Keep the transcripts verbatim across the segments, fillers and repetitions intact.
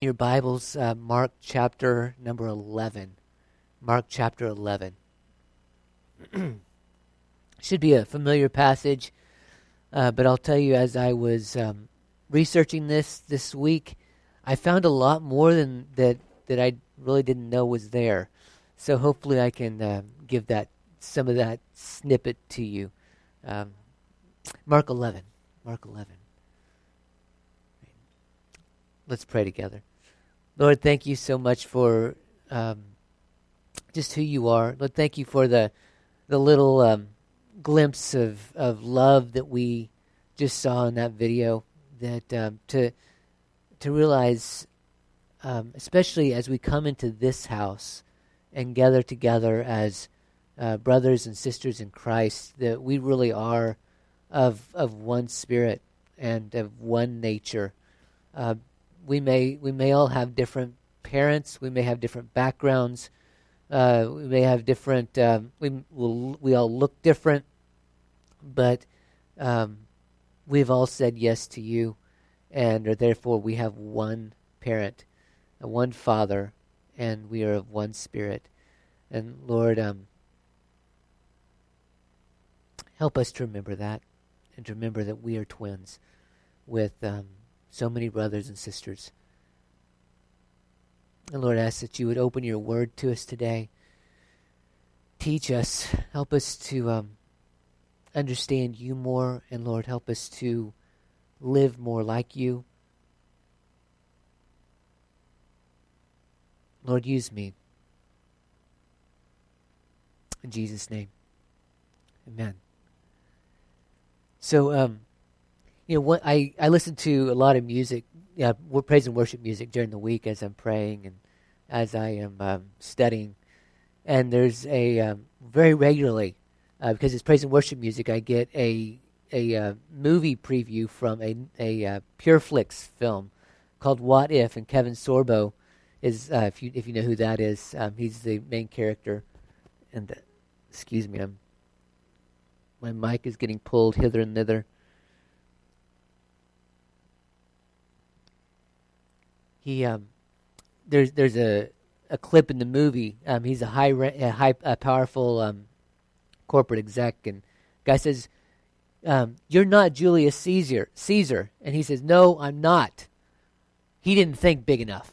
Your Bibles, uh, Mark chapter number eleven. Mark chapter eleven. Should be a familiar passage, uh, but I'll tell you, as I was um, researching this this week, I found a lot more than that that I really didn't know was there. So hopefully, I can uh, give that some of that snippet to you. Um, Mark eleven. Mark eleven. Let's pray together. Lord, thank you so much for um, just who you are. Lord, thank you for the the little um, glimpse of, of love that we just saw in that video. That um, to to realize, um, especially as we come into this house and gather together as uh, brothers and sisters in Christ, that we really are of of one spirit and of one nature. Uh, We may we may all have different parents. We may have different backgrounds. Uh, we may have different. Um, we we'll, we all look different, but um, we've all said yes to you, and are therefore we have one parent, one Father, and we are of one Spirit. And Lord, um, help us to remember that, and to remember that we are twins, with. Um, So many brothers and sisters. And Lord, I ask that you would open your word to us today. Teach us. Help us to um, understand you more. And Lord, help us to live more like you. Lord, use me. In Jesus' name. Amen. So, um, You know, what, I, I listen to a lot of music, yeah, praise and worship music during the week as I'm praying and as I am um, studying. And there's a, um, very regularly, uh, because it's praise and worship music, I get a a uh, movie preview from a, a uh, Pure Flix film called What If, and Kevin Sorbo is, uh, if you if you know who that is, um, he's the main character. And, uh, excuse me, I'm, my mic is getting pulled hither and thither. He um, there's there's a, a clip in the movie. Um, he's a high a high a powerful um, corporate exec, and guy says, um, "You're not Julius Caesar." Caesar, and he says, "No, I'm not." He didn't think big enough.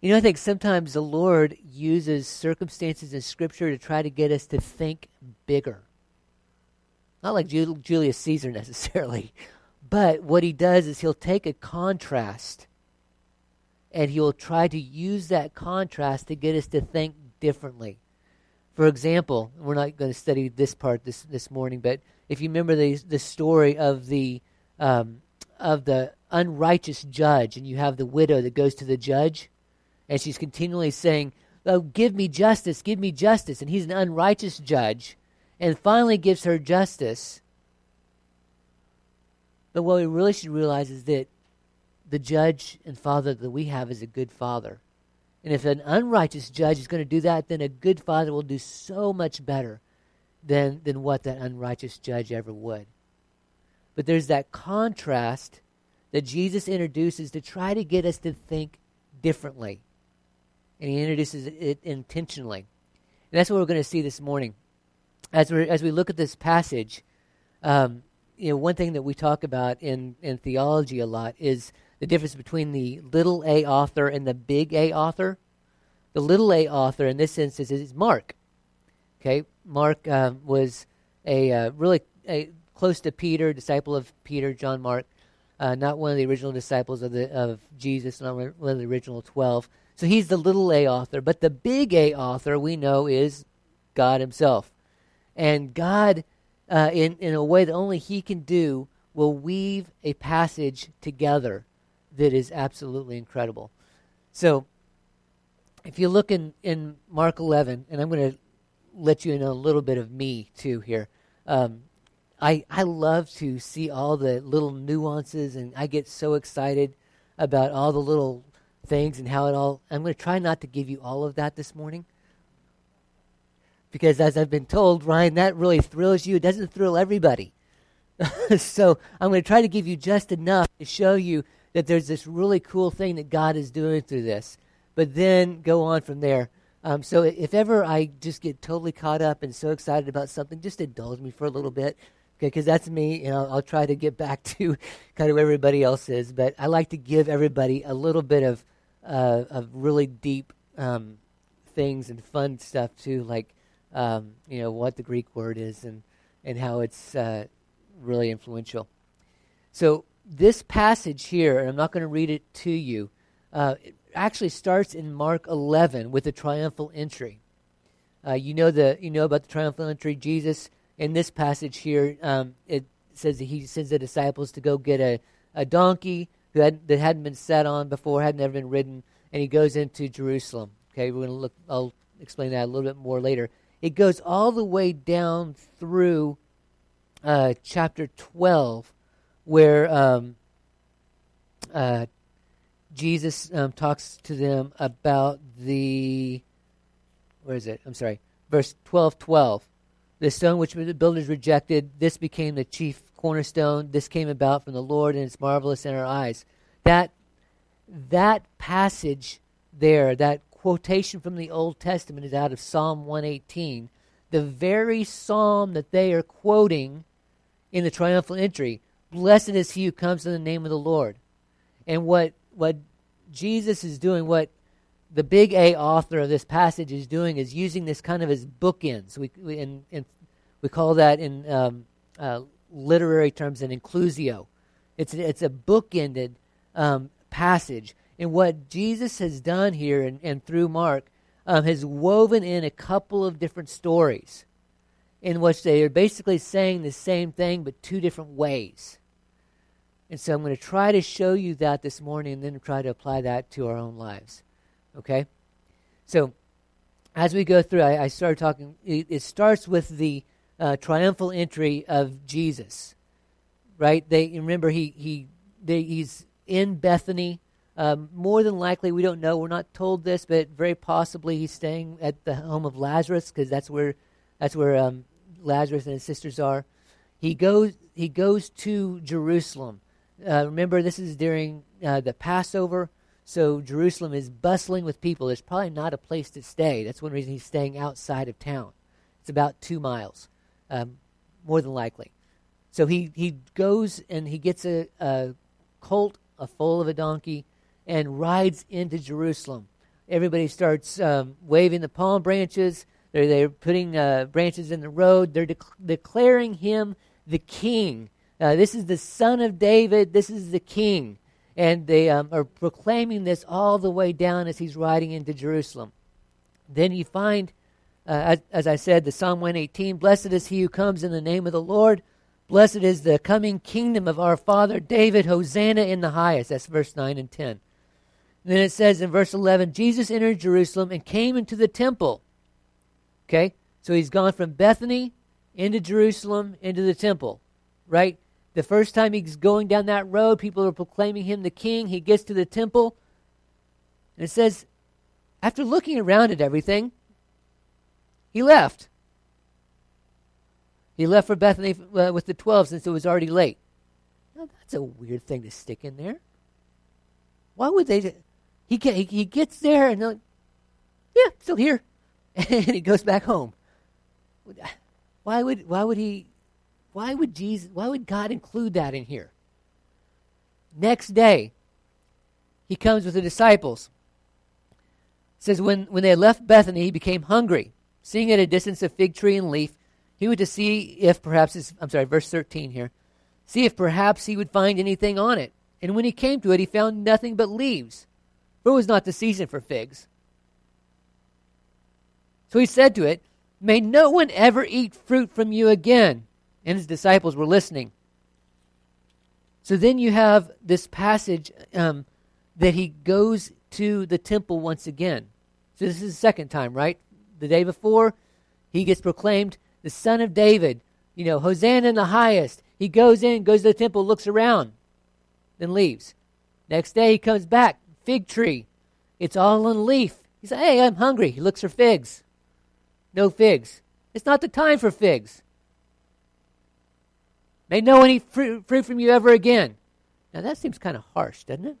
You know, I think sometimes the Lord uses circumstances in Scripture to try to get us to think bigger. Not like Ju- Julius Caesar necessarily. But what he does is he'll take a contrast and he'll try to use that contrast to get us to think differently. For example, we're not going to study this part this, this morning, but if you remember the, the story of the um, of the unrighteous judge, and you have the widow that goes to the judge, and she's continually saying, "Oh, give me justice, give me justice," and he's an unrighteous judge, and finally gives her justice. But what we really should realize is that the judge and father that we have is a good father. And if an unrighteous judge is going to do that, then a good father will do so much better than, than what that unrighteous judge ever would. But there's that contrast that Jesus introduces to try to get us to think differently. And he introduces it intentionally. And that's what we're going to see this morning. As we as we look at this passage, um, you know, one thing that we talk about in, in theology a lot is the difference between the little A author and the big A author. The little A author in this instance is Mark. Okay, Mark um, was a uh, really a, close to Peter, disciple of Peter, John Mark, uh, not one of the original disciples of the of Jesus, not one of the original twelve. So he's the little A author, but the big A author we know is God Himself. And God, uh, in, in a way that only He can do, will weave a passage together that is absolutely incredible. So, if you look in, in Mark eleven, and I'm going to let you in a little bit of me too here. Um, I I love to see all the little nuances, and I get so excited about all the little things and how it all... I'm going to try not to give you all of that this morning. Because as I've been told, Ryan, that really thrills you. It doesn't thrill everybody. So I'm going to try to give you just enough to show you that there's this really cool thing that God is doing through this, but then go on from there. Um, so if ever I just get totally caught up and so excited about something, just indulge me for a little bit, okay? Because that's me, and I'll, I'll try to get back to kind of where everybody else is. But I like to give everybody a little bit of uh, of really deep um, things and fun stuff too, like um, you know what the Greek word is and and how it's uh, really influential. So this passage here, and I'm not going to read it to you. Uh, it, actually starts in Mark eleven with a triumphal entry. Uh, you know the you know about the triumphal entry. Jesus, in this passage here, um, it says that he sends the disciples to go get a, a donkey who had, that hadn't been sat on before, had never been ridden, and he goes into Jerusalem. Okay, we're going to look. I'll explain that a little bit more later. It goes all the way down through uh, chapter twelve, where um, uh, Jesus um, talks to them about the, where is it? I'm sorry, verse twelve, twelve. The stone which the builders rejected, this became the chief cornerstone. This came about from the Lord, and it's marvelous in our eyes. That that passage there, that quotation from the Old Testament, is out of Psalm one eighteen, the very psalm that they are quoting in the triumphal entry. Blessed is he who comes in the name of the Lord. And what What Jesus is doing, what the big A author of this passage is doing, is using this kind of as bookends. We, we, and, and we call that in um, uh, literary terms an inclusio. It's, it's a bookended um, passage. And what Jesus has done here and, and through Mark um, has woven in a couple of different stories in which they are basically saying the same thing but two different ways. And so I'm going to try to show you that this morning and then try to apply that to our own lives, okay? So as we go through, I, I started talking, it, it starts with the uh, triumphal entry of Jesus, right? They Remember, he he they, he's in Bethany. Um, more than likely, we don't know, we're not told this, but very possibly he's staying at the home of Lazarus because that's where, that's where um, Lazarus and his sisters are. He goes, he goes to Jerusalem. Uh, remember, this is during uh, the Passover, so Jerusalem is bustling with people. There's probably not a place to stay. That's one reason he's staying outside of town. It's about two miles, um, more than likely. So he, he goes and he gets a, a colt, a foal of a donkey, and rides into Jerusalem. Everybody starts um, waving the palm branches. They're, they're putting uh, branches in the road. They're de- declaring him the king. Uh, this is the son of David. This is the king. And they um, are proclaiming this all the way down as he's riding into Jerusalem. Then you find, uh, as, as I said, the Psalm one eighteen, blessed is he who comes in the name of the Lord. Blessed is the coming kingdom of our father David. Hosanna in the highest. That's verse nine and ten. And then it says in verse eleven, Jesus entered Jerusalem and came into the temple. Okay? So he's gone from Bethany into Jerusalem, into the temple. Right? The first time he's going down that road, people are proclaiming him the king. He gets to the temple. And it says, after looking around at everything, he left. He left for Bethany uh, with the twelve since it was already late. Now, that's a weird thing to stick in there. Why would they? He get, he, he gets there and they're like, yeah, still here. And he goes back home. Why would, why would he... Why would Jesus? Why would God include that in here? Next day, he comes with the disciples. It says, when, when they left Bethany, he became hungry. Seeing at a distance a fig tree and leaf, he went to see if perhaps, his, I'm sorry, verse thirteen here, see if perhaps he would find anything on it. And when he came to it, he found nothing but leaves, for it was not the season for figs. So he said to it, may no one ever eat fruit from you again. And his disciples were listening. So then you have this passage um, that he goes to the temple once again. So this is the second time, right? The day before, he gets proclaimed the son of David. You know, Hosanna in the highest. He goes in, goes to the temple, looks around, then leaves. Next day he comes back, fig tree. It's all in leaf. He's like, hey, I'm hungry. He looks for figs. No figs. It's not the time for figs. May no one eat fruit from you ever again. Now that seems kind of harsh, doesn't it?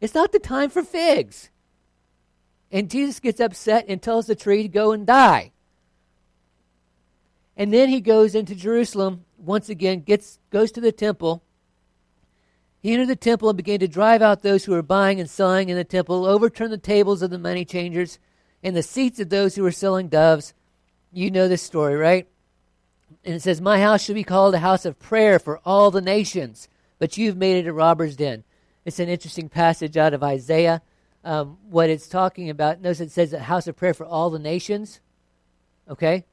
It's not the time for figs. And Jesus gets upset and tells the tree to go and die. And then he goes into Jerusalem once again, gets goes to the temple. He entered the temple and began to drive out those who were buying and selling in the temple, overturned the tables of the money changers and the seats of those who were selling doves. You know this story, right? And it says, "My house should be called a house of prayer for all the nations, but you've made it a robber's den." It's an interesting passage out of Isaiah. Um, what it's talking about, notice it says a house of prayer for all the nations. Okay?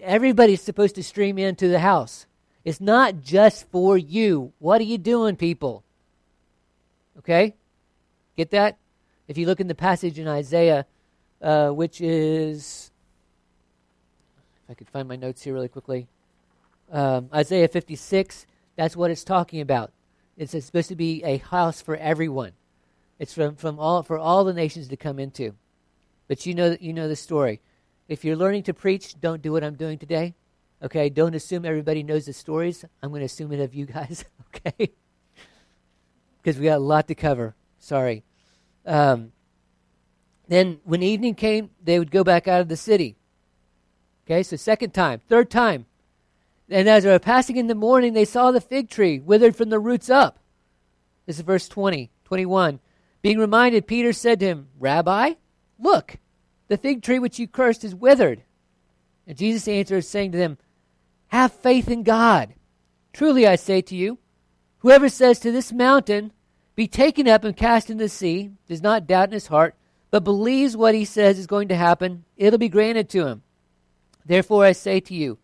Everybody's supposed to stream into the house. It's not just for you. What are you doing, people? Okay? Get that? If you look in the passage in Isaiah, uh, which is... If I could find my notes here really quickly. Um, Isaiah fifty-six, that's what it's talking about. It's supposed to be a house for everyone. It's from, from all for all the nations to come into. But you know you know the story. If you're learning to preach, don't do what I'm doing today. Okay, don't assume everybody knows the stories. I'm going to assume it of you guys, okay? Because we got a lot to cover. Sorry. Um, then when evening came, they would go back out of the city. Okay, so second time, third time. And as they were passing in the morning, they saw the fig tree withered from the roots up. This is verse twenty, twenty-one. Being reminded, Peter said to him, "Rabbi, look, the fig tree which you cursed is withered." And Jesus answered, saying to them, "Have faith in God. Truly I say to you, whoever says to this mountain, 'Be taken up and cast into the sea,' does not doubt in his heart, but believes what he says is going to happen, it'll be granted to him. Therefore I say to you,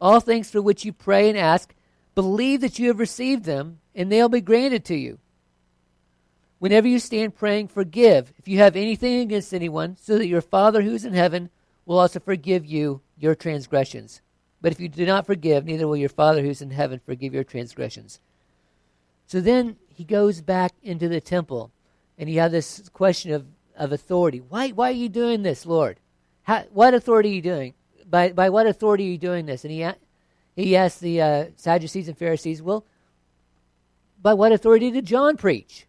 all things for which you pray and ask, believe that you have received them, and they'll be granted to you. Whenever you stand praying, forgive if you have anything against anyone, so that your Father who is in heaven will also forgive you your transgressions. But if you do not forgive, neither will your Father who is in heaven forgive your transgressions." So then he goes back into the temple, and he has this question of, of authority. Why, why are you doing this, Lord? How, what authority are you doing? By by what authority are you doing this? And he he asked the uh, Sadducees and Pharisees, "Well, by what authority did John preach?"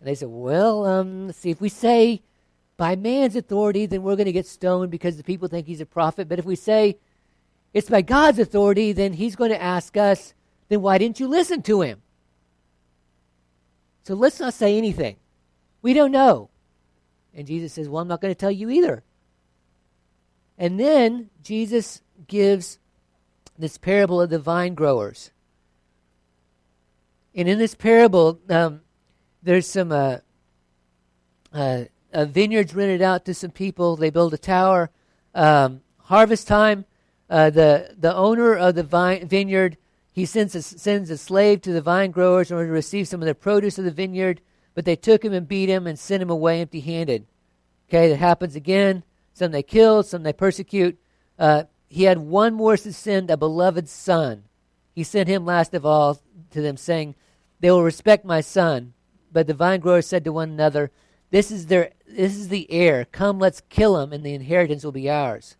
And they said, "Well, um, let's see, if we say by man's authority, then we're going to get stoned because the people think he's a prophet. But if we say it's by God's authority, then he's going to ask us, then why didn't you listen to him? So let's not say anything. We don't know." And Jesus says, "Well, I'm not going to tell you either." And then Jesus gives this parable of the vine growers. And in this parable, um, there's some uh, uh, uh, vineyards rented out to some people. They build a tower. Um, harvest time, uh, the the owner of the vine, vineyard, he sends a, sends a slave to the vine growers in order to receive some of the produce of the vineyard. But they took him and beat him and sent him away empty-handed. Okay, that happens again. Some they killed, some they persecute. Uh, he had one more to send, a beloved son. He sent him last of all to them, saying, "They will respect my son." But the vine growers said to one another, This is their this is the heir. Come, let's kill him, and the inheritance will be ours."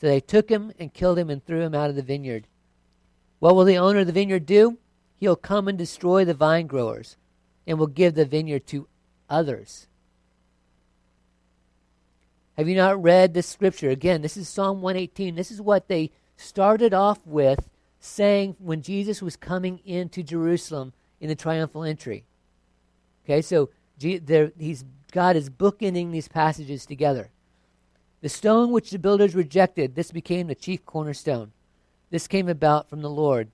So they took him and killed him and threw him out of the vineyard. What will the owner of the vineyard do? He'll come and destroy the vine growers and will give the vineyard to others. Have you not read this scripture? Again, this is Psalm one eighteen. This is what they started off with saying when Jesus was coming into Jerusalem in the triumphal entry. Okay, so he's, God is bookending these passages together. The stone which the builders rejected, this became the chief cornerstone. This came about from the Lord,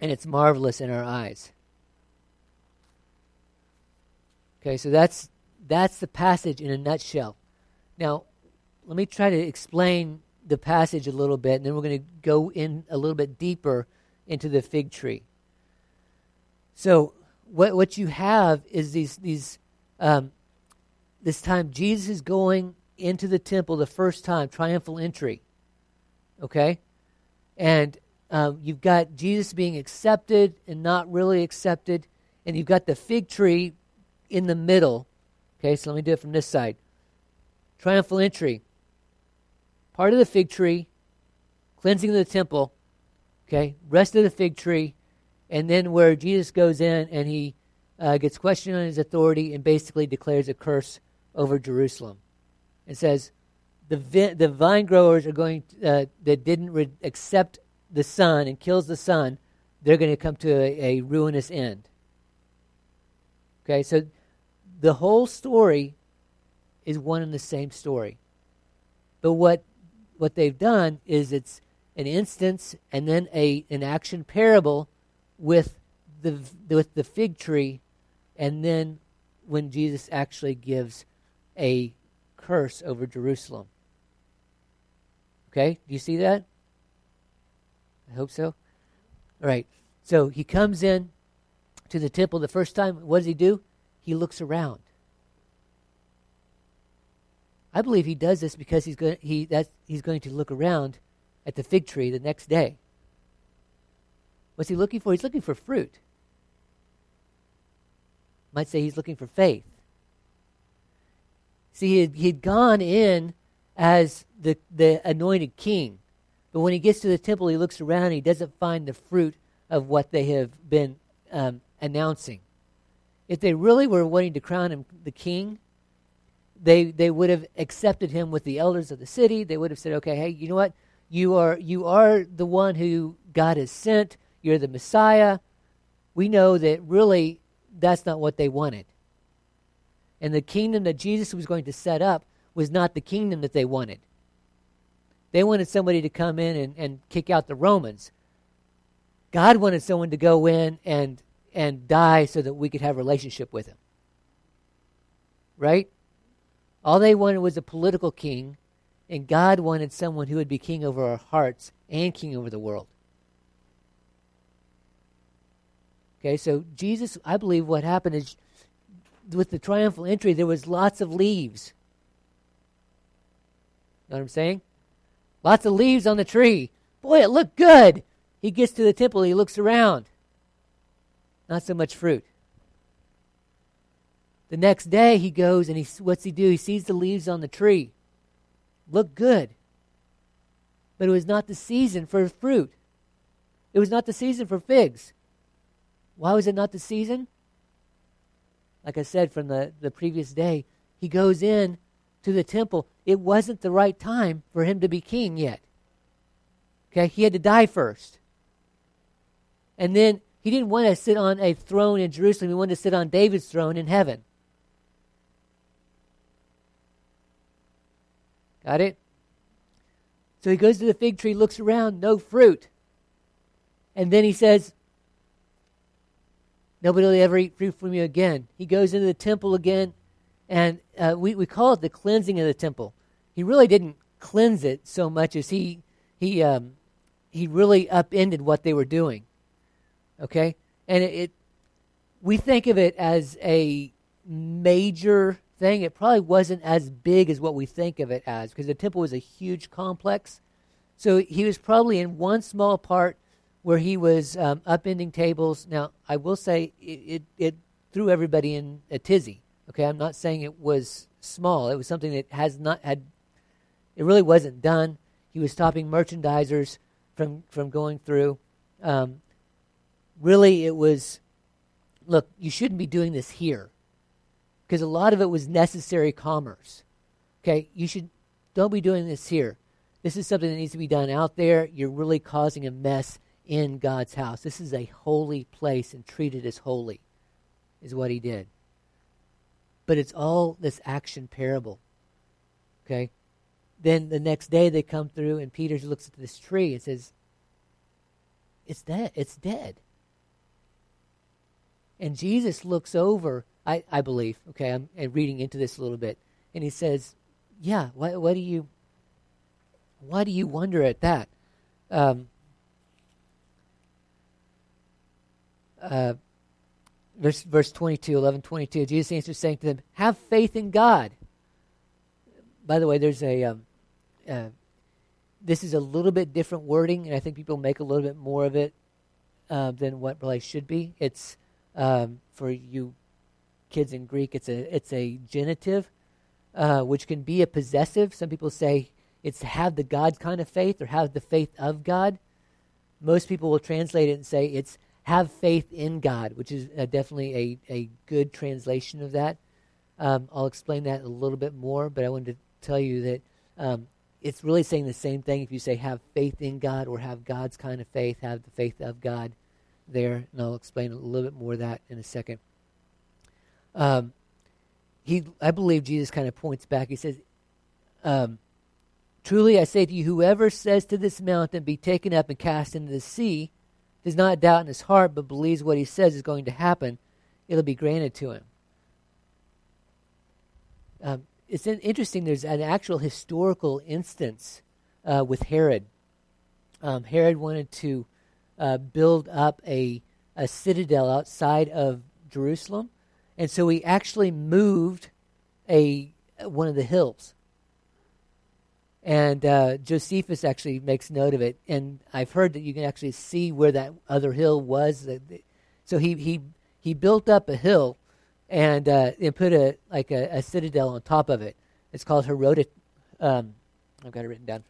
and it's marvelous in our eyes. Okay, so that's that's the passage in a nutshell. Now, let me try to explain the passage a little bit, and then we're going to go in a little bit deeper into the fig tree. So what what you have is these, these um, this time Jesus is going into the temple the first time, triumphal entry, okay? And um, you've got Jesus being accepted and not really accepted, and you've got the fig tree in the middle. Okay, so let me do it from this side. Triumphal entry, part of the fig tree, cleansing of the temple, Okay, rest of the fig tree, and then where Jesus goes in and he uh, gets questioned on his authority and basically declares a curse over Jerusalem. It says, the vi- the vine growers are going to, uh, that didn't re- accept the son and kills the son, they're going to come to a, a ruinous end. Okay, so the whole story is one and the same story. But what what they've done is it's an instance and then a an action parable with the with the fig tree, and then when Jesus actually gives a curse over Jerusalem. Okay, do you see that? I hope so. All right, so he comes in to the temple the first time. What does he do? He looks around. I believe he does this because he's going. He that's he's going to look around at the fig tree the next day. What's he looking for? He's looking for fruit. Might say he's looking for faith. See, he had, he had gone in as the the anointed king, but when he gets to the temple, he looks around. And he doesn't find the fruit of what they have been um, announcing. If they really were wanting to crown him the king, They they would have accepted him with the elders of the city. They would have said, okay, hey, you know what? You are you are the one who God has sent. You're the Messiah. We know that really that's not what they wanted. And the kingdom that Jesus was going to set up was not the kingdom that they wanted. They wanted somebody to come in and, and kick out the Romans. God wanted someone to go in and and die so that we could have a relationship with him. Right? All they wanted was a political king, and God wanted someone who would be king over our hearts and king over the world. Okay, so Jesus, I believe what happened is with the triumphal entry, there was lots of leaves. You know what I'm saying? Lots of leaves on the tree. Boy, it looked good. He gets to the temple, he looks around. Not so much fruit. The next day he goes and he what's he do? He sees the leaves on the tree. Look good. But it was not the season for fruit. It was not the season for figs. Why was it not the season? Like I said from the, the previous day, he goes in to the temple. It wasn't the right time for him to be king yet. Okay, he had to die first. And then he didn't want to sit on a throne in Jerusalem. He wanted to sit on David's throne in heaven. Got it? So he goes to the fig tree, looks around, no fruit. And then he says, nobody will ever eat fruit from you again. He goes into the temple again, and uh, we, we call it the cleansing of the temple. He really didn't cleanse it so much as he he um, he really upended what they were doing. Okay? And it, it, we think of it as a major thing. It probably wasn't as big as what we think of it as, because the temple was a huge complex. So he was probably in one small part where he was um, upending tables. Now, I will say it, it, it threw everybody in a tizzy. Okay? I'm not saying it was small. It was something that has not had, it really wasn't done. He was stopping merchandisers from, from going through. Um, Really, it was, look, you shouldn't be doing this here, because a lot of it was necessary commerce. Okay, you should, don't be doing this here. This is something that needs to be done out there. You're really causing a mess in God's house. This is a holy place, and treat it as holy, is what he did. But it's all this action parable. Okay, then the next day they come through, and Peter looks at this tree and says, "It's dead. It's dead." And Jesus looks over, I, I believe, okay, I'm, I'm reading into this a little bit, and he says, yeah, why, why do you why do you wonder at that? Um, uh, verse, verse twenty-two, eleven twenty-two, Jesus answered, saying to them, have faith in God. By the way, there's a, um, uh, this is a little bit different wording, and I think people make a little bit more of it uh, than what really should be. It's, Um, for you kids in Greek, it's a it's a genitive, uh, which can be a possessive. Some people say it's have the God kind of faith, or have the faith of God. most people will translate it and say it's have faith in God, which is uh, definitely a, a good translation of that. Um, I'll explain that a little bit more, but I wanted to tell you that um, it's really saying the same thing if you say have faith in God or have God's kind of faith, have the faith of God there, and I'll explain a little bit more of that in a second. Um, he, I believe Jesus kind of points back. He says, um, truly I say to you, whoever says to this mountain, be taken up and cast into the sea, does not doubt in his heart, but believes what he says is going to happen, it'll be granted to him. Um, it's interesting, there's an actual historical instance uh, with Herod. Um, Herod wanted to uh, build up a, a citadel outside of Jerusalem, and so he actually moved a one of the hills. And uh, Josephus actually makes note of it, and I've heard that you can actually see where that other hill was. So he he, he built up a hill and uh, and put a like a, a citadel on top of it. It's called Herodian. Um, I've got it written down.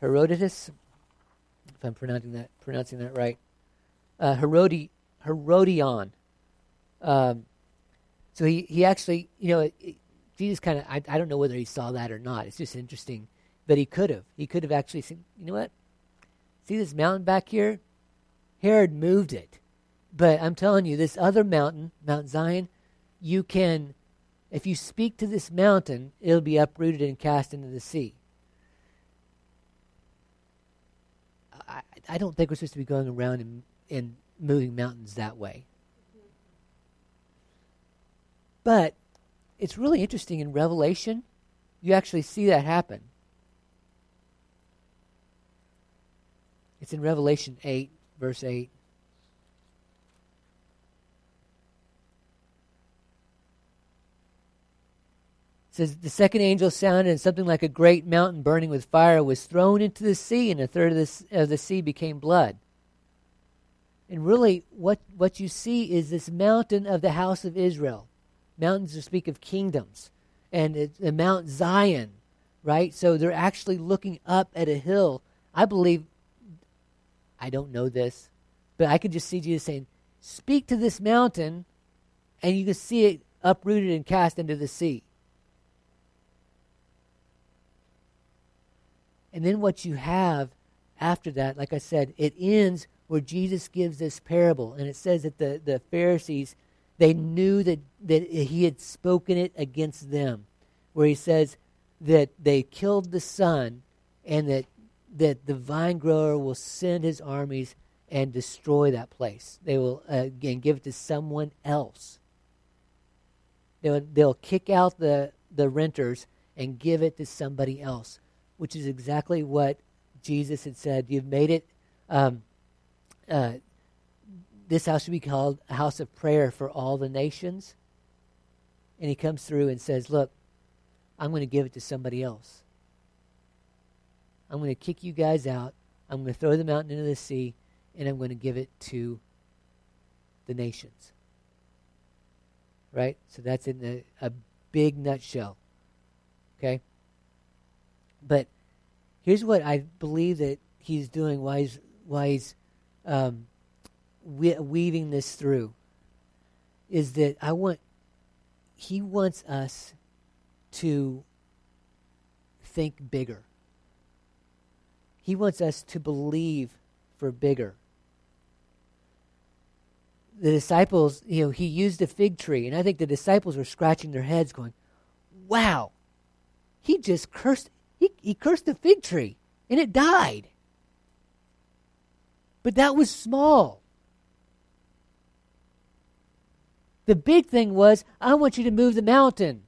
Herodotus, if I'm pronouncing that pronouncing that right. Uh, Herodi Herodian. Um, so he he actually you know. It, it, Jesus kind of, I, I don't know whether he saw that or not. It's just interesting. But he could have. He could have actually seen, you know what? See this mountain back here? Herod moved it. But I'm telling you, this other mountain, Mount Zion, you can, if you speak to this mountain, it'll be uprooted and cast into the sea. I, I don't think we're supposed to be going around and, and moving mountains that way. But it's really interesting in Revelation, you actually see that happen. It's in Revelation eight, verse eight. It says, the second angel sounded, and something like a great mountain burning with fire was thrown into the sea, and a third of the, of the sea became blood. And really, what, what you see is this mountain of the house of Israel. Mountains speak of kingdoms, and it's Mount Zion, right? So they're actually looking up at a hill. I believe, I don't know this, but I could just see Jesus saying, speak to this mountain, and you can see it uprooted and cast into the sea. And then what you have after that, like I said, it ends where Jesus gives this parable, and it says that the, the Pharisees, they knew that, that he had spoken it against them, where he says that they killed the son and that that the vine grower will send his armies and destroy that place. They will, uh, again, give it to someone else. They'll, they'll kick out the, the renters and give it to somebody else, which is exactly what Jesus had said. You've made it... Um, uh, this house should be called a house of prayer for all the nations. And he comes through and says, look, I'm going to give it to somebody else. I'm going to kick you guys out. I'm going to throw the mountain into the sea, and I'm going to give it to the nations. Right? So that's in the, a big nutshell. Okay? But here's what I believe that he's doing, why he's, why he's um, weaving this through, is that I want he wants us to think bigger. He wants us to believe for bigger. The disciples, you know, he used a fig tree, and I think the disciples were scratching their heads going, wow, he just cursed, he, he cursed the fig tree, and it died. But that was small. The big thing was, I want you to move the mountain.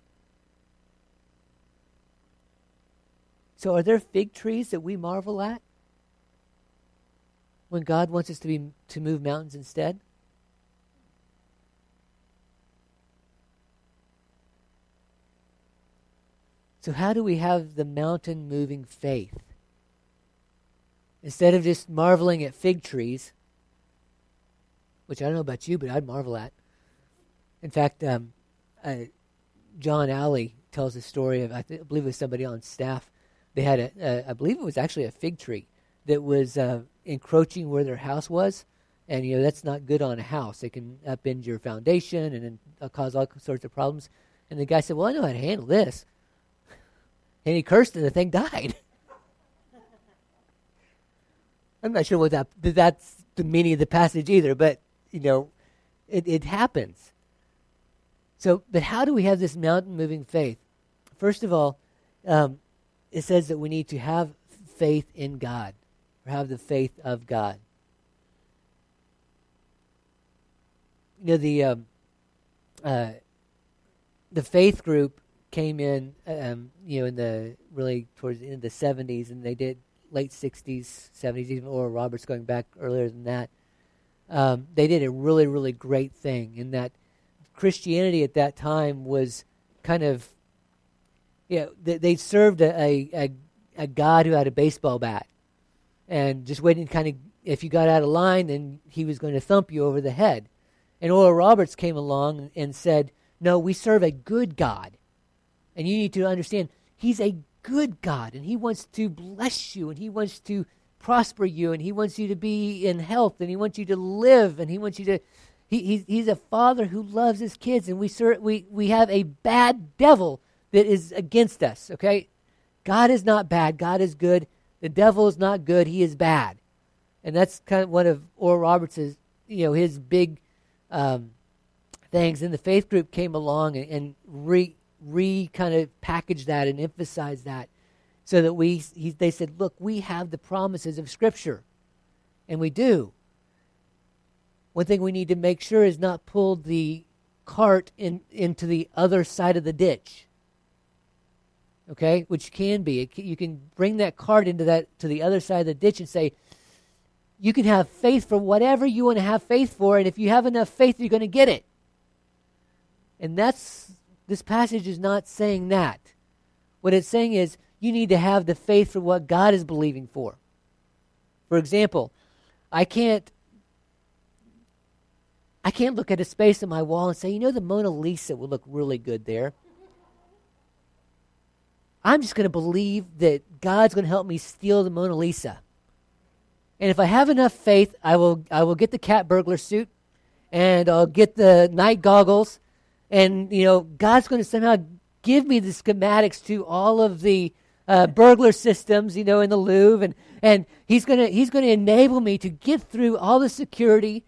So are there fig trees that we marvel at when God wants us to be to move mountains instead? So how do we have the mountain-moving faith? Instead of just marveling at fig trees, which I don't know about you, but I'd marvel at. In fact, um, uh, John Alley tells a story of, I, th- I believe it was somebody on staff. They had a, a, I believe it was actually a fig tree that was uh, encroaching where their house was. And, you know, that's not good on a house. It can upend your foundation and uh, cause all sorts of problems. And the guy said, well, I know how to handle this. And he cursed and the thing died. I'm not sure what that, that's the meaning of the passage either, but, you know, it, it happens. So, but how do we have this mountain-moving faith? First of all, um, it says that we need to have faith in God, or have the faith of God. You know, the um, uh, the faith group came in, um, you know, in the really towards the end of the seventies, and they did late sixties, seventies, even Oral Roberts going back earlier than that. Um, they did a really, really great thing in that Christianity at that time was kind of, you know, they, they served a, a, a, a God who had a baseball bat and just waiting to kind of, if you got out of line, then he was going to thump you over the head. And Oral Roberts came along and said, no, we serve a good God. And you need to understand, he's a good God, and he wants to bless you, and he wants to prosper you, and he wants you to be in health, and he wants you to live, and he wants you to... He, he's, he's a father who loves his kids, and we, serve, we we have a bad devil that is against us, okay? God is not bad. God is good. The devil is not good. He is bad. And that's kind of one of Oral Roberts' you know, his big... Um, things. And the faith group came along and, and re, re kind of packaged that and emphasized that so that we, he, they said, look, we have the promises of Scripture. And we do. One thing we need to make sure is not pull the cart in, into the other side of the ditch. Okay? Which can be. It, you can bring that cart into that, to the other side of the ditch and say, you can have faith for whatever you want to have faith for, and if you have enough faith, you're going to get it. And that's, this passage is not saying that. What it's saying is, you need to have the faith for what God is believing for. For example, I can't, I can't look at a space in my wall and say, you know, the Mona Lisa will look really good there. I'm just going to believe that God's going to help me steal the Mona Lisa. And if I have enough faith, I will I will get the cat burglar suit, and I'll get the night goggles, and, you know, God's going to somehow give me the schematics to all of the uh, burglar systems, you know, in the Louvre, and, and he's going to he's going to enable me to get through all the security.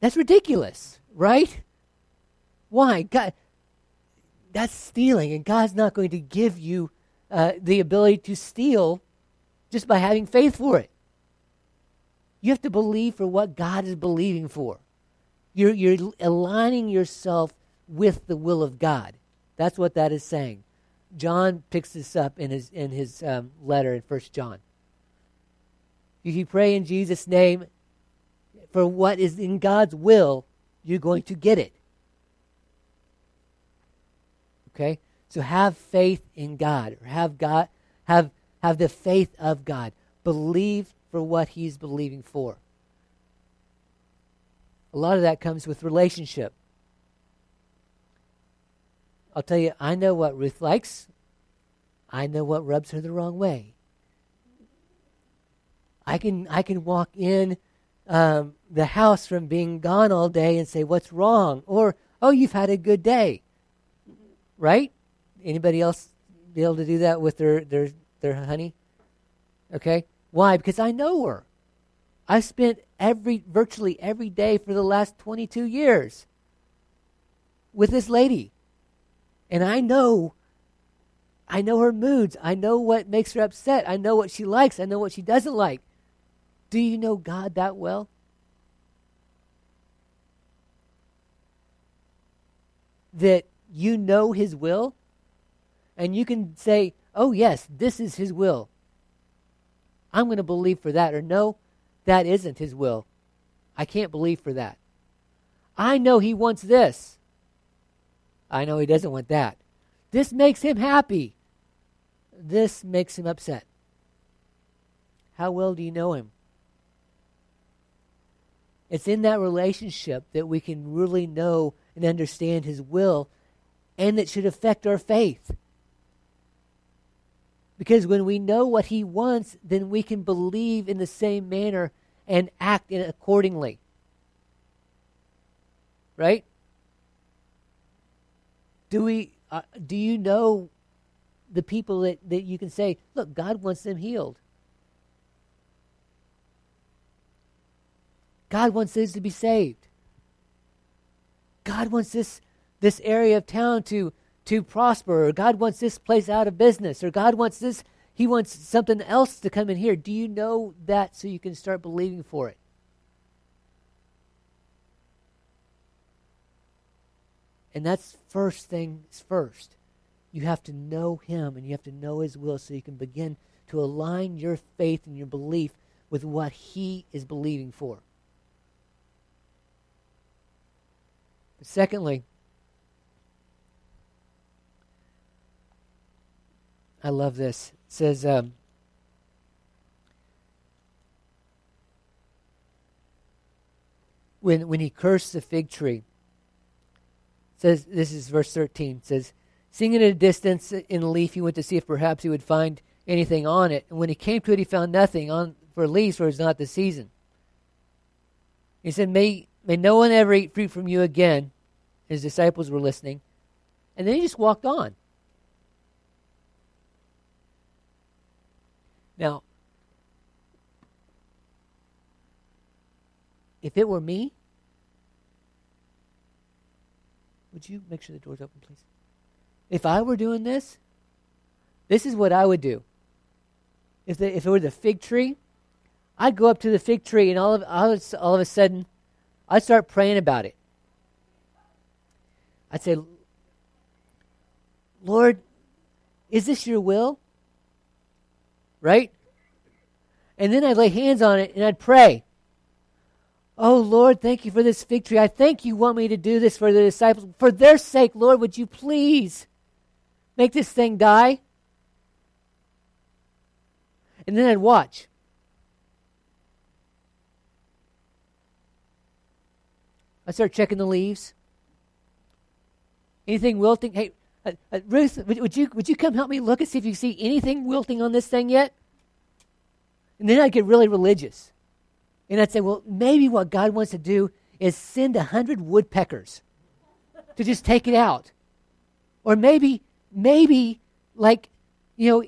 That's ridiculous, right? Why? God, that's stealing, and God's not going to give you uh, the ability to steal just by having faith for it. You have to believe for what God is believing for. You're, you're aligning yourself with the will of God. That's what that is saying. John picks this up in his in his um, letter in First John. If you pray in Jesus' name for what is in God's will, you're going to get it. Okay? So have faith in God, or have God have Have the faith of God. Believe for what he's believing for. A lot of that comes with relationship. I'll tell you, I know what Ruth likes. I know what rubs her the wrong way. I can I can walk in um, the house from being gone all day and say, what's wrong? Or, oh, you've had a good day. Right? Anybody else be able to do that with their... their Their honey? Okay? Why? Because I know her. I've spent every virtually every day for the last twenty-two years with this lady. And I know I know her moods. I know what makes her upset. I know what she likes. I know what she doesn't like. Do you know God that well? That you know his will? And you can say, oh, yes, this is his will. I'm going to believe for that. Or no, that isn't his will. I can't believe for that. I know he wants this. I know he doesn't want that. This makes him happy. This makes him upset. How well do you know him? It's in that relationship that we can really know and understand his will, and it should affect our faith. Because when we know what he wants, then we can believe in the same manner and act in it accordingly. Right? Do we? Uh, do you know the people that, that you can say, look, God wants them healed. God wants this to be saved. God wants this this area of town to to prosper, or God wants this place out of business, or God wants this, he wants something else to come in here. Do you know that so you can start believing for it? And that's first things first. You have to know him and you have to know his will so you can begin to align your faith and your belief with what he is believing for. But secondly, I love this. It says, um, when when he cursed the fig tree, it says, this is verse thirteen, it says, seeing at a distance in a leaf, he went to see if perhaps he would find anything on it. And when he came to it, he found nothing on for leaves, for it was not the season. He said, may, may no one ever eat fruit from you again. His disciples were listening. And then he just walked on. Now, if it were me, would you make sure the door's open, please? If I were doing this, this is what I would do. If the, if it were the fig tree, I'd go up to the fig tree and all of all of, all of a sudden, I'd start praying about it. I'd say, Lord, is this your will? Right? And then I'd lay hands on it and I'd pray. Oh, Lord, thank you for this fig tree. I think you want me to do this for the disciples. For their sake, Lord, would you please make this thing die? And then I'd watch. I'd start checking the leaves. Anything wilting? Hey, Uh, uh, Ruth, would, would you would you come help me look and see if you see anything wilting on this thing yet? And then I'd get really religious. And I'd say, well, maybe what God wants to do is send a hundred woodpeckers to just take it out. Or maybe, maybe, like, you know,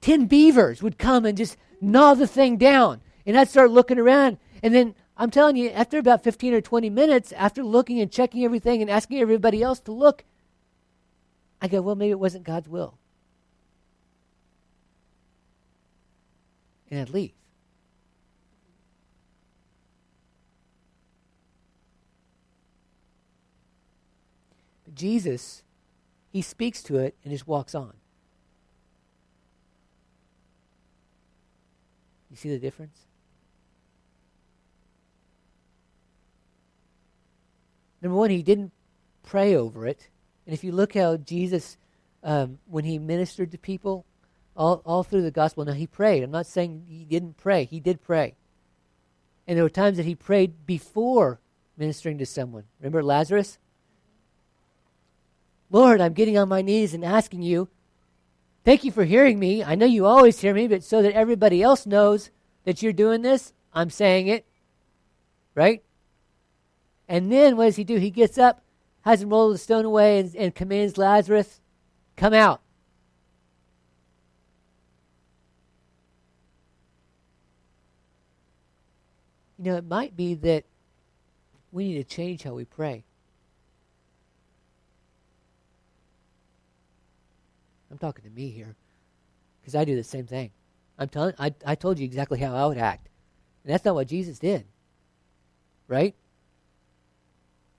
ten beavers would come and just gnaw the thing down. And I'd start looking around. And then I'm telling you, after about fifteen or twenty minutes, after looking and checking everything and asking everybody else to look, I go, well, maybe it wasn't God's will. And I'd leave. But Jesus, he speaks to it and just walks on. You see the difference? Number one, he didn't pray over it. And if you look how Jesus, um, when he ministered to people, all, all through the gospel, now he prayed. I'm not saying he didn't pray. He did pray. And there were times that he prayed before ministering to someone. Remember Lazarus? Lord, I'm getting on my knees and asking you, thank you for hearing me. I know you always hear me, but so that everybody else knows that you're doing this, I'm saying it. Right? And then what does he do? He gets up, has him roll the stone away, and, and commands Lazarus, come out. You know, it might be that we need to change how we pray. I'm talking to me here, because I do the same thing. I'm telling, I, I told you exactly how I would act, and that's not what Jesus did, right?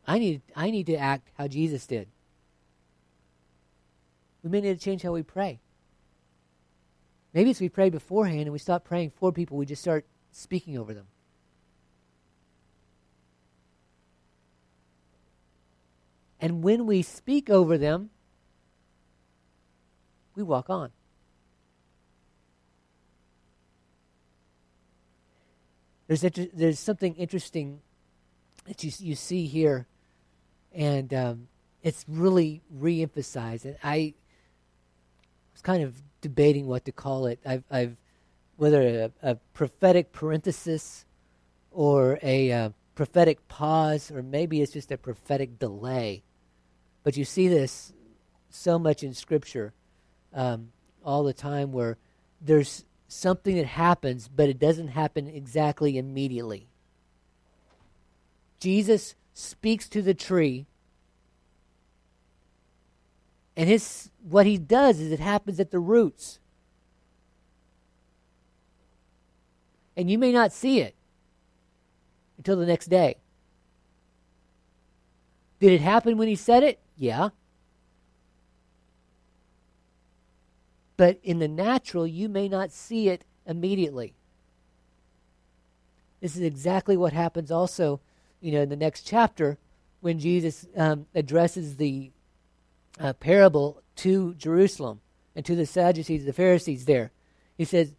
I need I need to act how Jesus did. We may need to change how we pray. Maybe it's we pray beforehand and we stop praying for people. We just start speaking over them. And when we speak over them, we walk on. There's inter- there's something interesting that you you see here. And um, it's really re-emphasized. And I was kind of debating what to call it. I've, I've whether a, a prophetic parenthesis or a uh, prophetic pause, or maybe it's just a prophetic delay. But you see this so much in Scripture um, all the time, where there's something that happens, but it doesn't happen exactly immediately. Jesus speaks to the tree, and his what he does is it happens at the roots. And you may not see it until the next day. Did it happen when he said it? Yeah. But in the natural, you may not see it immediately. This is exactly what happens also, you know, in the next chapter when Jesus um, addresses the uh, parable to Jerusalem and to the Sadducees, the Pharisees there. He says,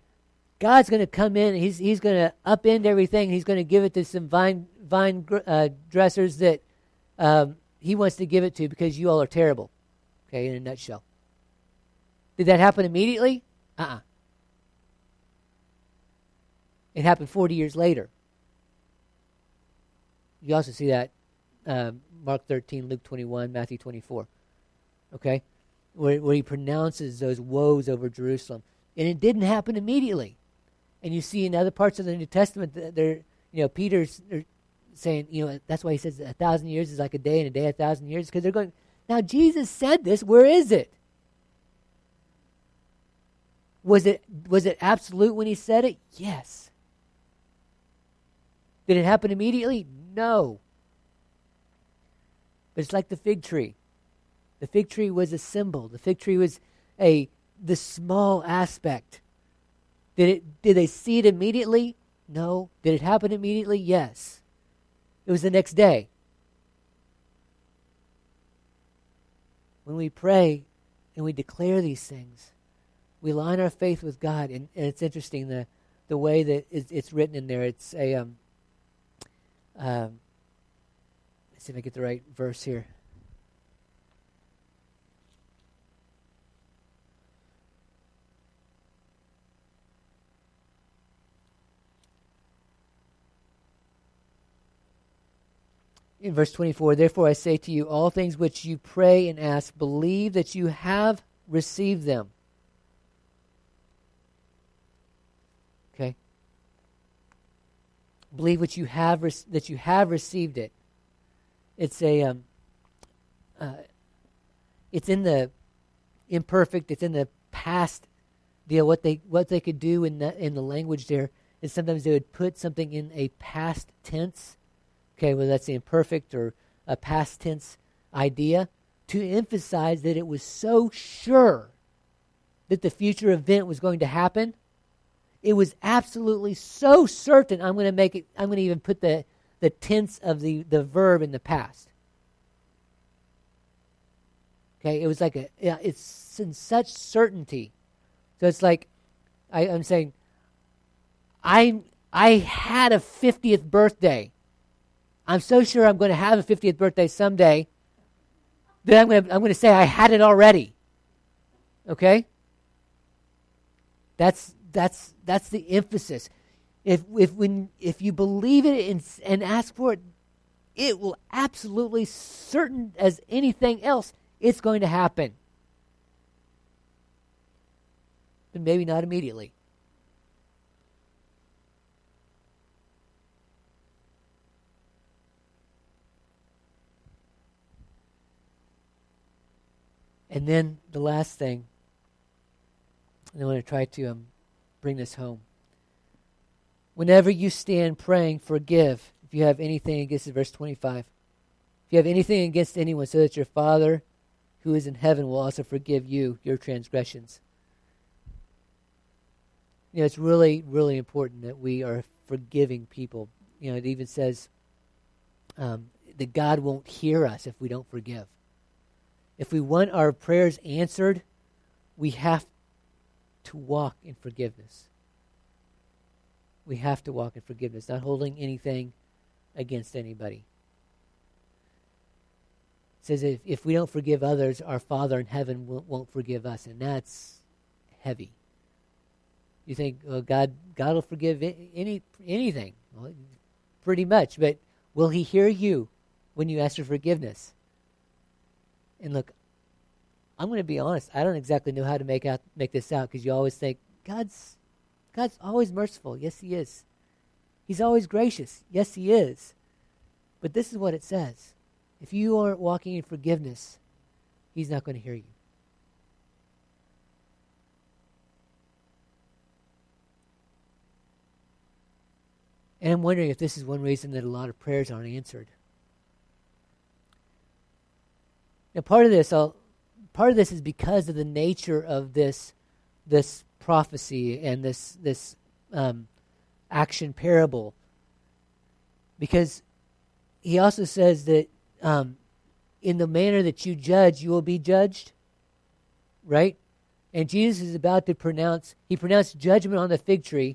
God's going to come in. He's he's going to upend everything. He's going to give it to some vine vine uh, dressers that um, he wants to give it to because you all are terrible. Okay, in a nutshell. Did that happen immediately? Uh-uh. It happened forty years later. You also see that um, Mark thirteen, Luke twenty-one, Matthew twenty-four. Okay, where where he pronounces those woes over Jerusalem, and it didn't happen immediately. And you see in other parts of the New Testament, they're, you know, Peter's saying, you know, that's why he says a thousand years is like a day and a day a thousand years, because they're going, now Jesus said this, where is it? Was it was it absolute when he said it? Yes. Did it happen immediately? No. But it's like the fig tree. The fig tree was a symbol. The fig tree was a the small aspect. Did it? Did they see it immediately? No. Did it happen immediately? Yes. It was the next day. When we pray and we declare these things, we line our faith with God. And, and it's interesting the the way that it's, it's written in there. It's a um. um let's see if I get the right verse here. In verse twenty-four, therefore I say to you, all things which you pray and ask, believe that you have received them. Okay? Believe what you have re- that you have received it. It's a, um, uh, it's in the imperfect. It's in the past deal. What they what they could do in the in the language there is sometimes they would put something in a past tense. Okay, whether that's the imperfect or a past tense idea, to emphasize that it was so sure that the future event was going to happen. It was absolutely so certain. I'm going to make it, I'm going to even put the, the tense of the, the verb in the past. Okay, it was like a, it's in such certainty. So it's like, I, I'm saying, I, I had a fiftieth birthday. I'm so sure I'm going to have a fiftieth birthday someday that I'm going to, I'm going to say I had it already. Okay? That's that's that's the emphasis. If if when if you believe it and, and ask for it, it will absolutely certain as anything else, it's going to happen. But maybe not immediately. And then the last thing, and I want to try to um, bring this home. Whenever you stand praying, forgive if you have anything against, verse twenty-five. If you have anything against anyone, so that your Father who is in heaven will also forgive you your transgressions. You know, it's really, really important that we are forgiving people. You know, it even says um, that God won't hear us if we don't forgive. If we want our prayers answered, we have to walk in forgiveness. We have to walk in forgiveness, not holding anything against anybody. It says if, if we don't forgive others, our Father in heaven won't, won't forgive us. And that's heavy. You think, well, God, God will forgive any anything, well, pretty much. But will He hear you when you ask for forgiveness? And look, I'm going to be honest. I don't exactly know how to make out make this out, because you always think God's God's always merciful. Yes, He is. He's always gracious. Yes, He is. But this is what it says: if you aren't walking in forgiveness, He's not going to hear you. And I'm wondering if this is one reason that a lot of prayers aren't answered. Now, part of this, I'll, part of this is because of the nature of this, this prophecy and this this um, action parable. Because he also says that um, in the manner that you judge, you will be judged, right? And Jesus is about to pronounce. He pronounced judgment on the fig tree.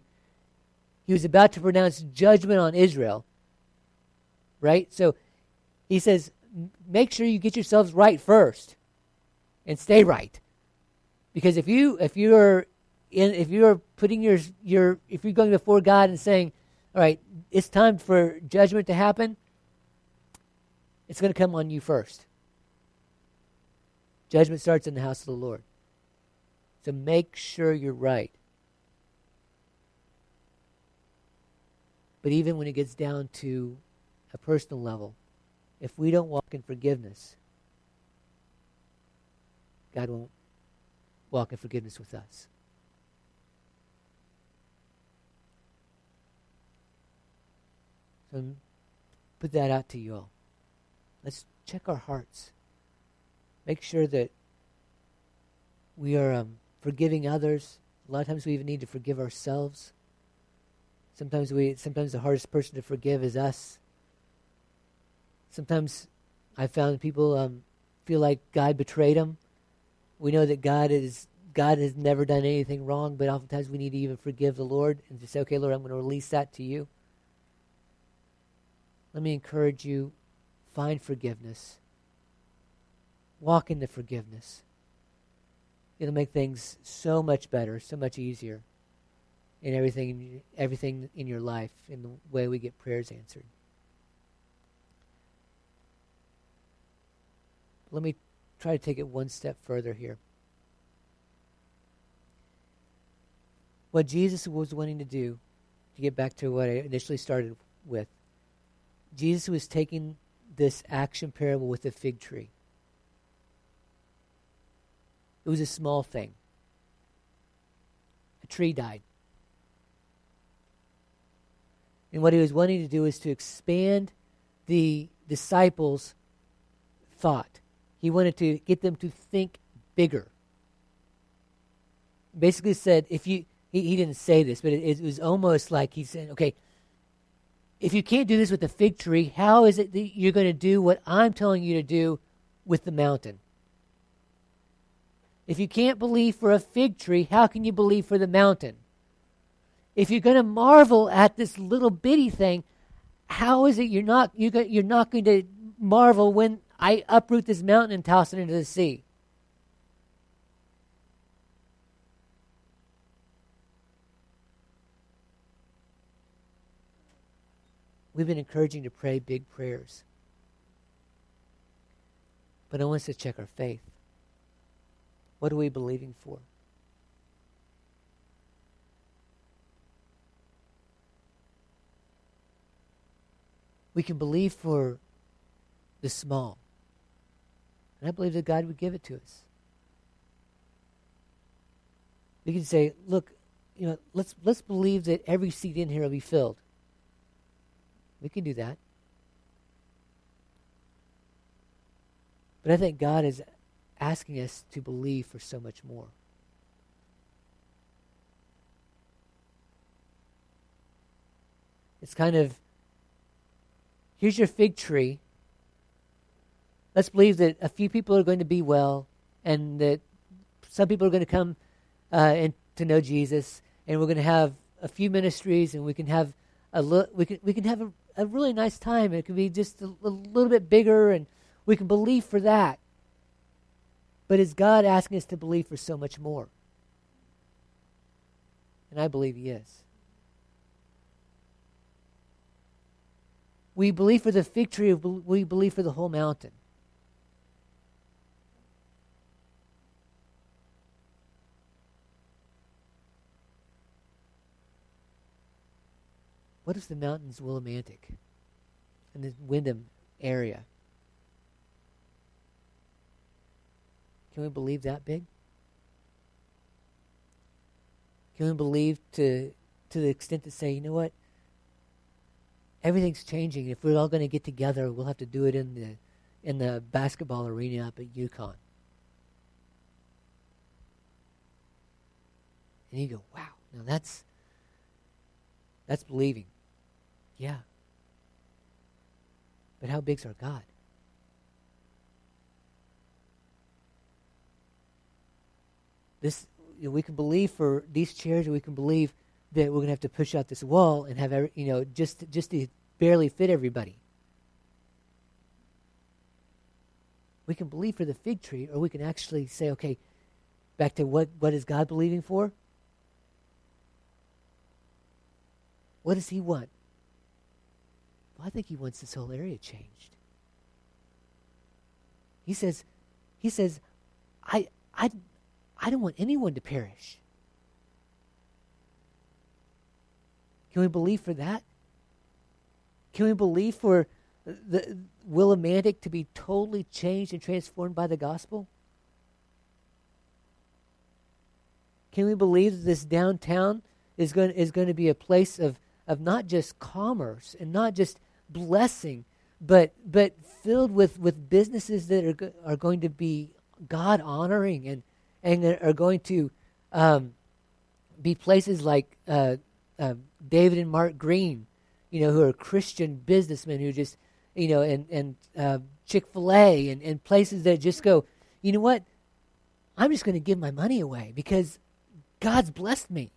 He was about to pronounce judgment on Israel, right? So he says, make sure you get yourselves right first and stay right. Because if you if you're in if you're putting your your if you're going before God and saying, all right, it's time for judgment to happen, it's going to come on you first. Judgment starts in the house of the Lord. So make sure you're right. But even when it gets down to a personal level, if we don't walk in forgiveness, God won't walk in forgiveness with us. So I'm put that out to you all. Let's check our hearts. Make sure that we are um, forgiving others. A lot of times we even need to forgive ourselves. Sometimes we. Sometimes the hardest person to forgive is us. Sometimes I found people um, feel like God betrayed them. We know that God is God has never done anything wrong, but oftentimes we need to even forgive the Lord and just say, okay, Lord, I'm going to release that to you. Let me encourage you, find forgiveness. Walk into forgiveness. It'll make things so much better, so much easier. In everything, everything in your life, in the way we get prayers answered. Let me try to take it one step further here. What Jesus was wanting to do, to get back to what I initially started with, Jesus was taking this action parable with the fig tree. It was a small thing. A tree died. And what he was wanting to do is to expand the disciples' thought. He wanted to get them to think bigger. Basically said, if you, he, he didn't say this, but it, it was almost like he said, okay, if you can't do this with the fig tree, how is it that you're going to do what I'm telling you to do with the mountain? If you can't believe for a fig tree, how can you believe for the mountain? If you're going to marvel at this little bitty thing, how is it you're not you're go, you're not going to marvel when I uproot this mountain and toss it into the sea? We've been encouraging to pray big prayers, but I want us to check our faith. What are we believing for? We can believe for the small. And I believe that God would give it to us. We can say, look, you know, let's let's believe that every seat in here will be filled. We can do that. But I think God is asking us to believe for so much more. It's kind of, here's your fig tree. Let's believe that a few people are going to be well, and that some people are going to come uh, and to know Jesus, and we're going to have a few ministries, and we can have a lo- we can we can have a, a really nice time. It can be just a, a little bit bigger, and we can believe for that. But is God asking us to believe for so much more? And I believe he is. We believe for the fig tree, we believe for the whole mountain. What if the mountain's Willimantic and the Wyndham area? Can we believe that big? Can we believe to to the extent to say, you know what? Everything's changing. If we're all going to get together, we'll have to do it in the in the basketball arena up at UConn. And you go, wow, now that's that's believing. Yeah. But how big's our God? This, you know, we can believe for these chairs, or we can believe that we're going to have to push out this wall and have every, you know, just just to barely fit everybody. We can believe for the fig tree, or we can actually say, okay, back to what what is God believing for? What does he want? Well, I think he wants this whole area changed. He says, he says, I, I, I don't want anyone to perish. Can we believe for that? Can we believe for the Willimantic to be totally changed and transformed by the gospel? Can we believe that this downtown is going is going to be a place of of not just commerce and not just blessing, but but filled with, with businesses that are go- are going to be God honoring and and are going to um, be places like uh, uh, David and Mark Green, you know, who are Christian businessmen who just, you know, and and uh, Chick-fil-A and and places that just go, you know what? I'm just going to give my money away because God's blessed me.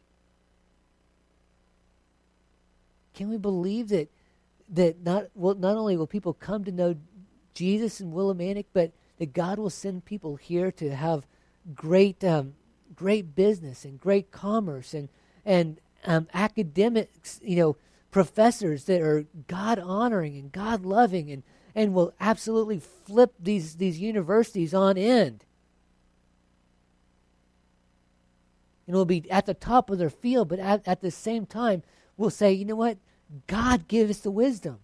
Can we believe that that not well, not only will people come to know Jesus in Willimantic, but that God will send people here to have great um, great business and great commerce and and um, academics, you know, professors that are God honoring and God loving and and will absolutely flip these these universities on end. And will be at the top of their field, but at, at the same time we'll say, you know what? God gives us the wisdom.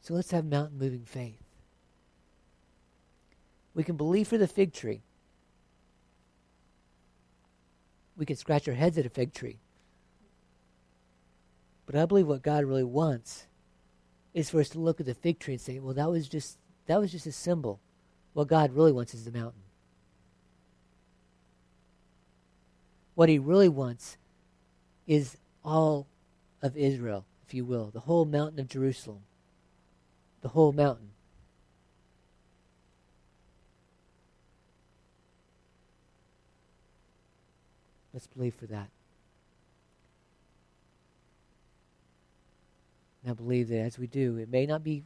So let's have mountain-moving faith. We can believe for the fig tree. We can scratch our heads at a fig tree. But I believe what God really wants is for us to look at the fig tree and say, well, that was just That was just a symbol. What God really wants is the mountain. What he really wants is all of Israel, if you will, the whole mountain of Jerusalem, the whole mountain. Let's believe for that. And I believe that as we do, it may not be,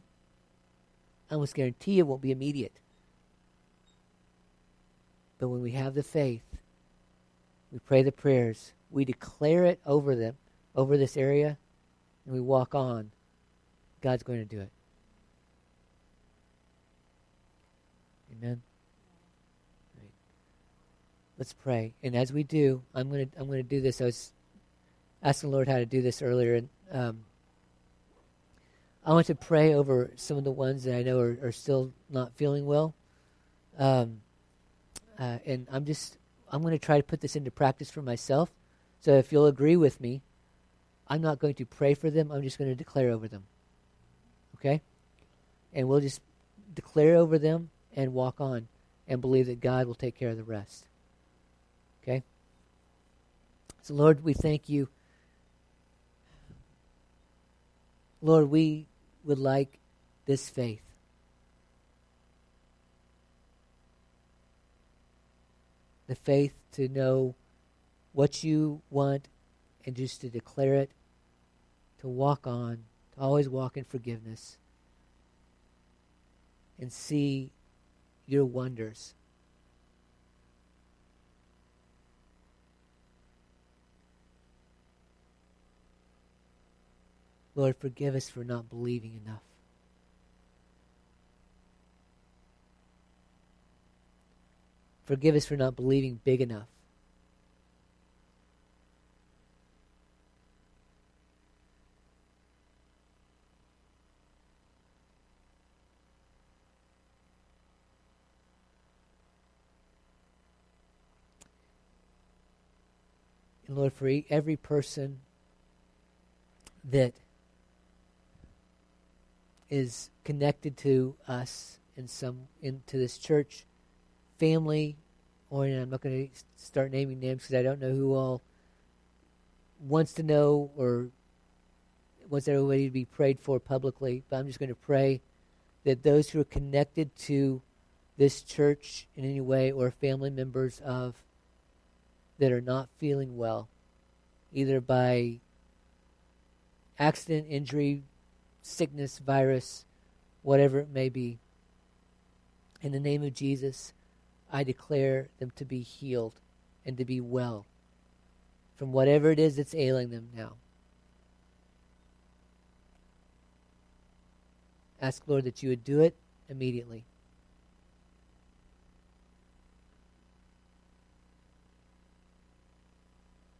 I almost guarantee it won't be immediate. But when we have the faith, we pray the prayers, we declare it over them, over this area, and we walk on, God's going to do it. Amen. Right. Let's pray. And as we do, I'm going to I'm going to do this. I was asking the Lord how to do this earlier, and um I want to pray over some of the ones that I know are, are still not feeling well. Um, uh, and I'm just, I'm going to try to put this into practice for myself. So if you'll agree with me, I'm not going to pray for them. I'm just going to declare over them. Okay? And we'll just declare over them and walk on and believe that God will take care of the rest. Okay? So Lord, we thank you. Lord, we would like this faith. The faith to know what you want and just to declare it, to walk on, to always walk in forgiveness, and see your wonders. Lord, forgive us for not believing enough. Forgive us for not believing big enough. And Lord, for every person that is connected to us in some into this church family, or and I'm not going to start naming names because I don't know who all wants to know or wants everybody to be prayed for publicly. But I'm just going to pray that those who are connected to this church in any way or family members of that are not feeling well, either by accident, injury, sickness, virus, whatever it may be. In the name of Jesus, I declare them to be healed and to be well from whatever it is that's ailing them now. Ask, Lord, that you would do it immediately.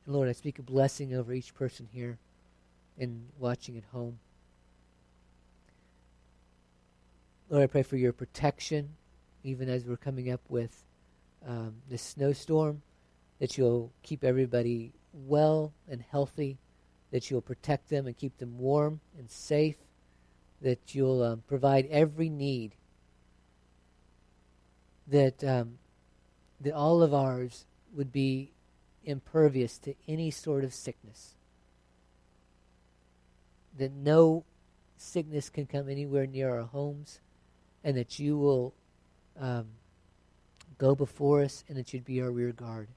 And Lord, I speak a blessing over each person here and watching at home. Lord, I pray for your protection, even as we're coming up with um, this snowstorm, that you'll keep everybody well and healthy, that you'll protect them and keep them warm and safe, that you'll um, provide every need, that, um, that all of ours would be impervious to any sort of sickness, that no sickness can come anywhere near our homes, and that you will um, go before us, and that you'd be our rear guard.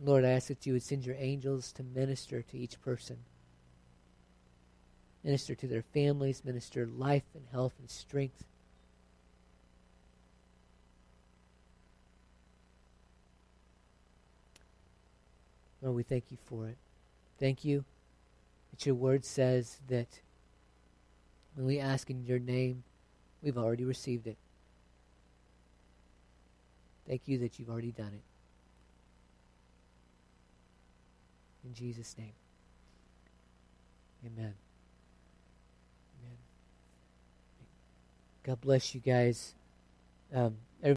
Lord, I ask that you would send your angels to minister to each person. Minister to their families, minister life and health and strength. Lord, we thank you for it. Thank you that your word says that when we ask in your name, we've already received it. Thank you that you've already done it. In Jesus' name, amen. Amen. God bless you guys. Um,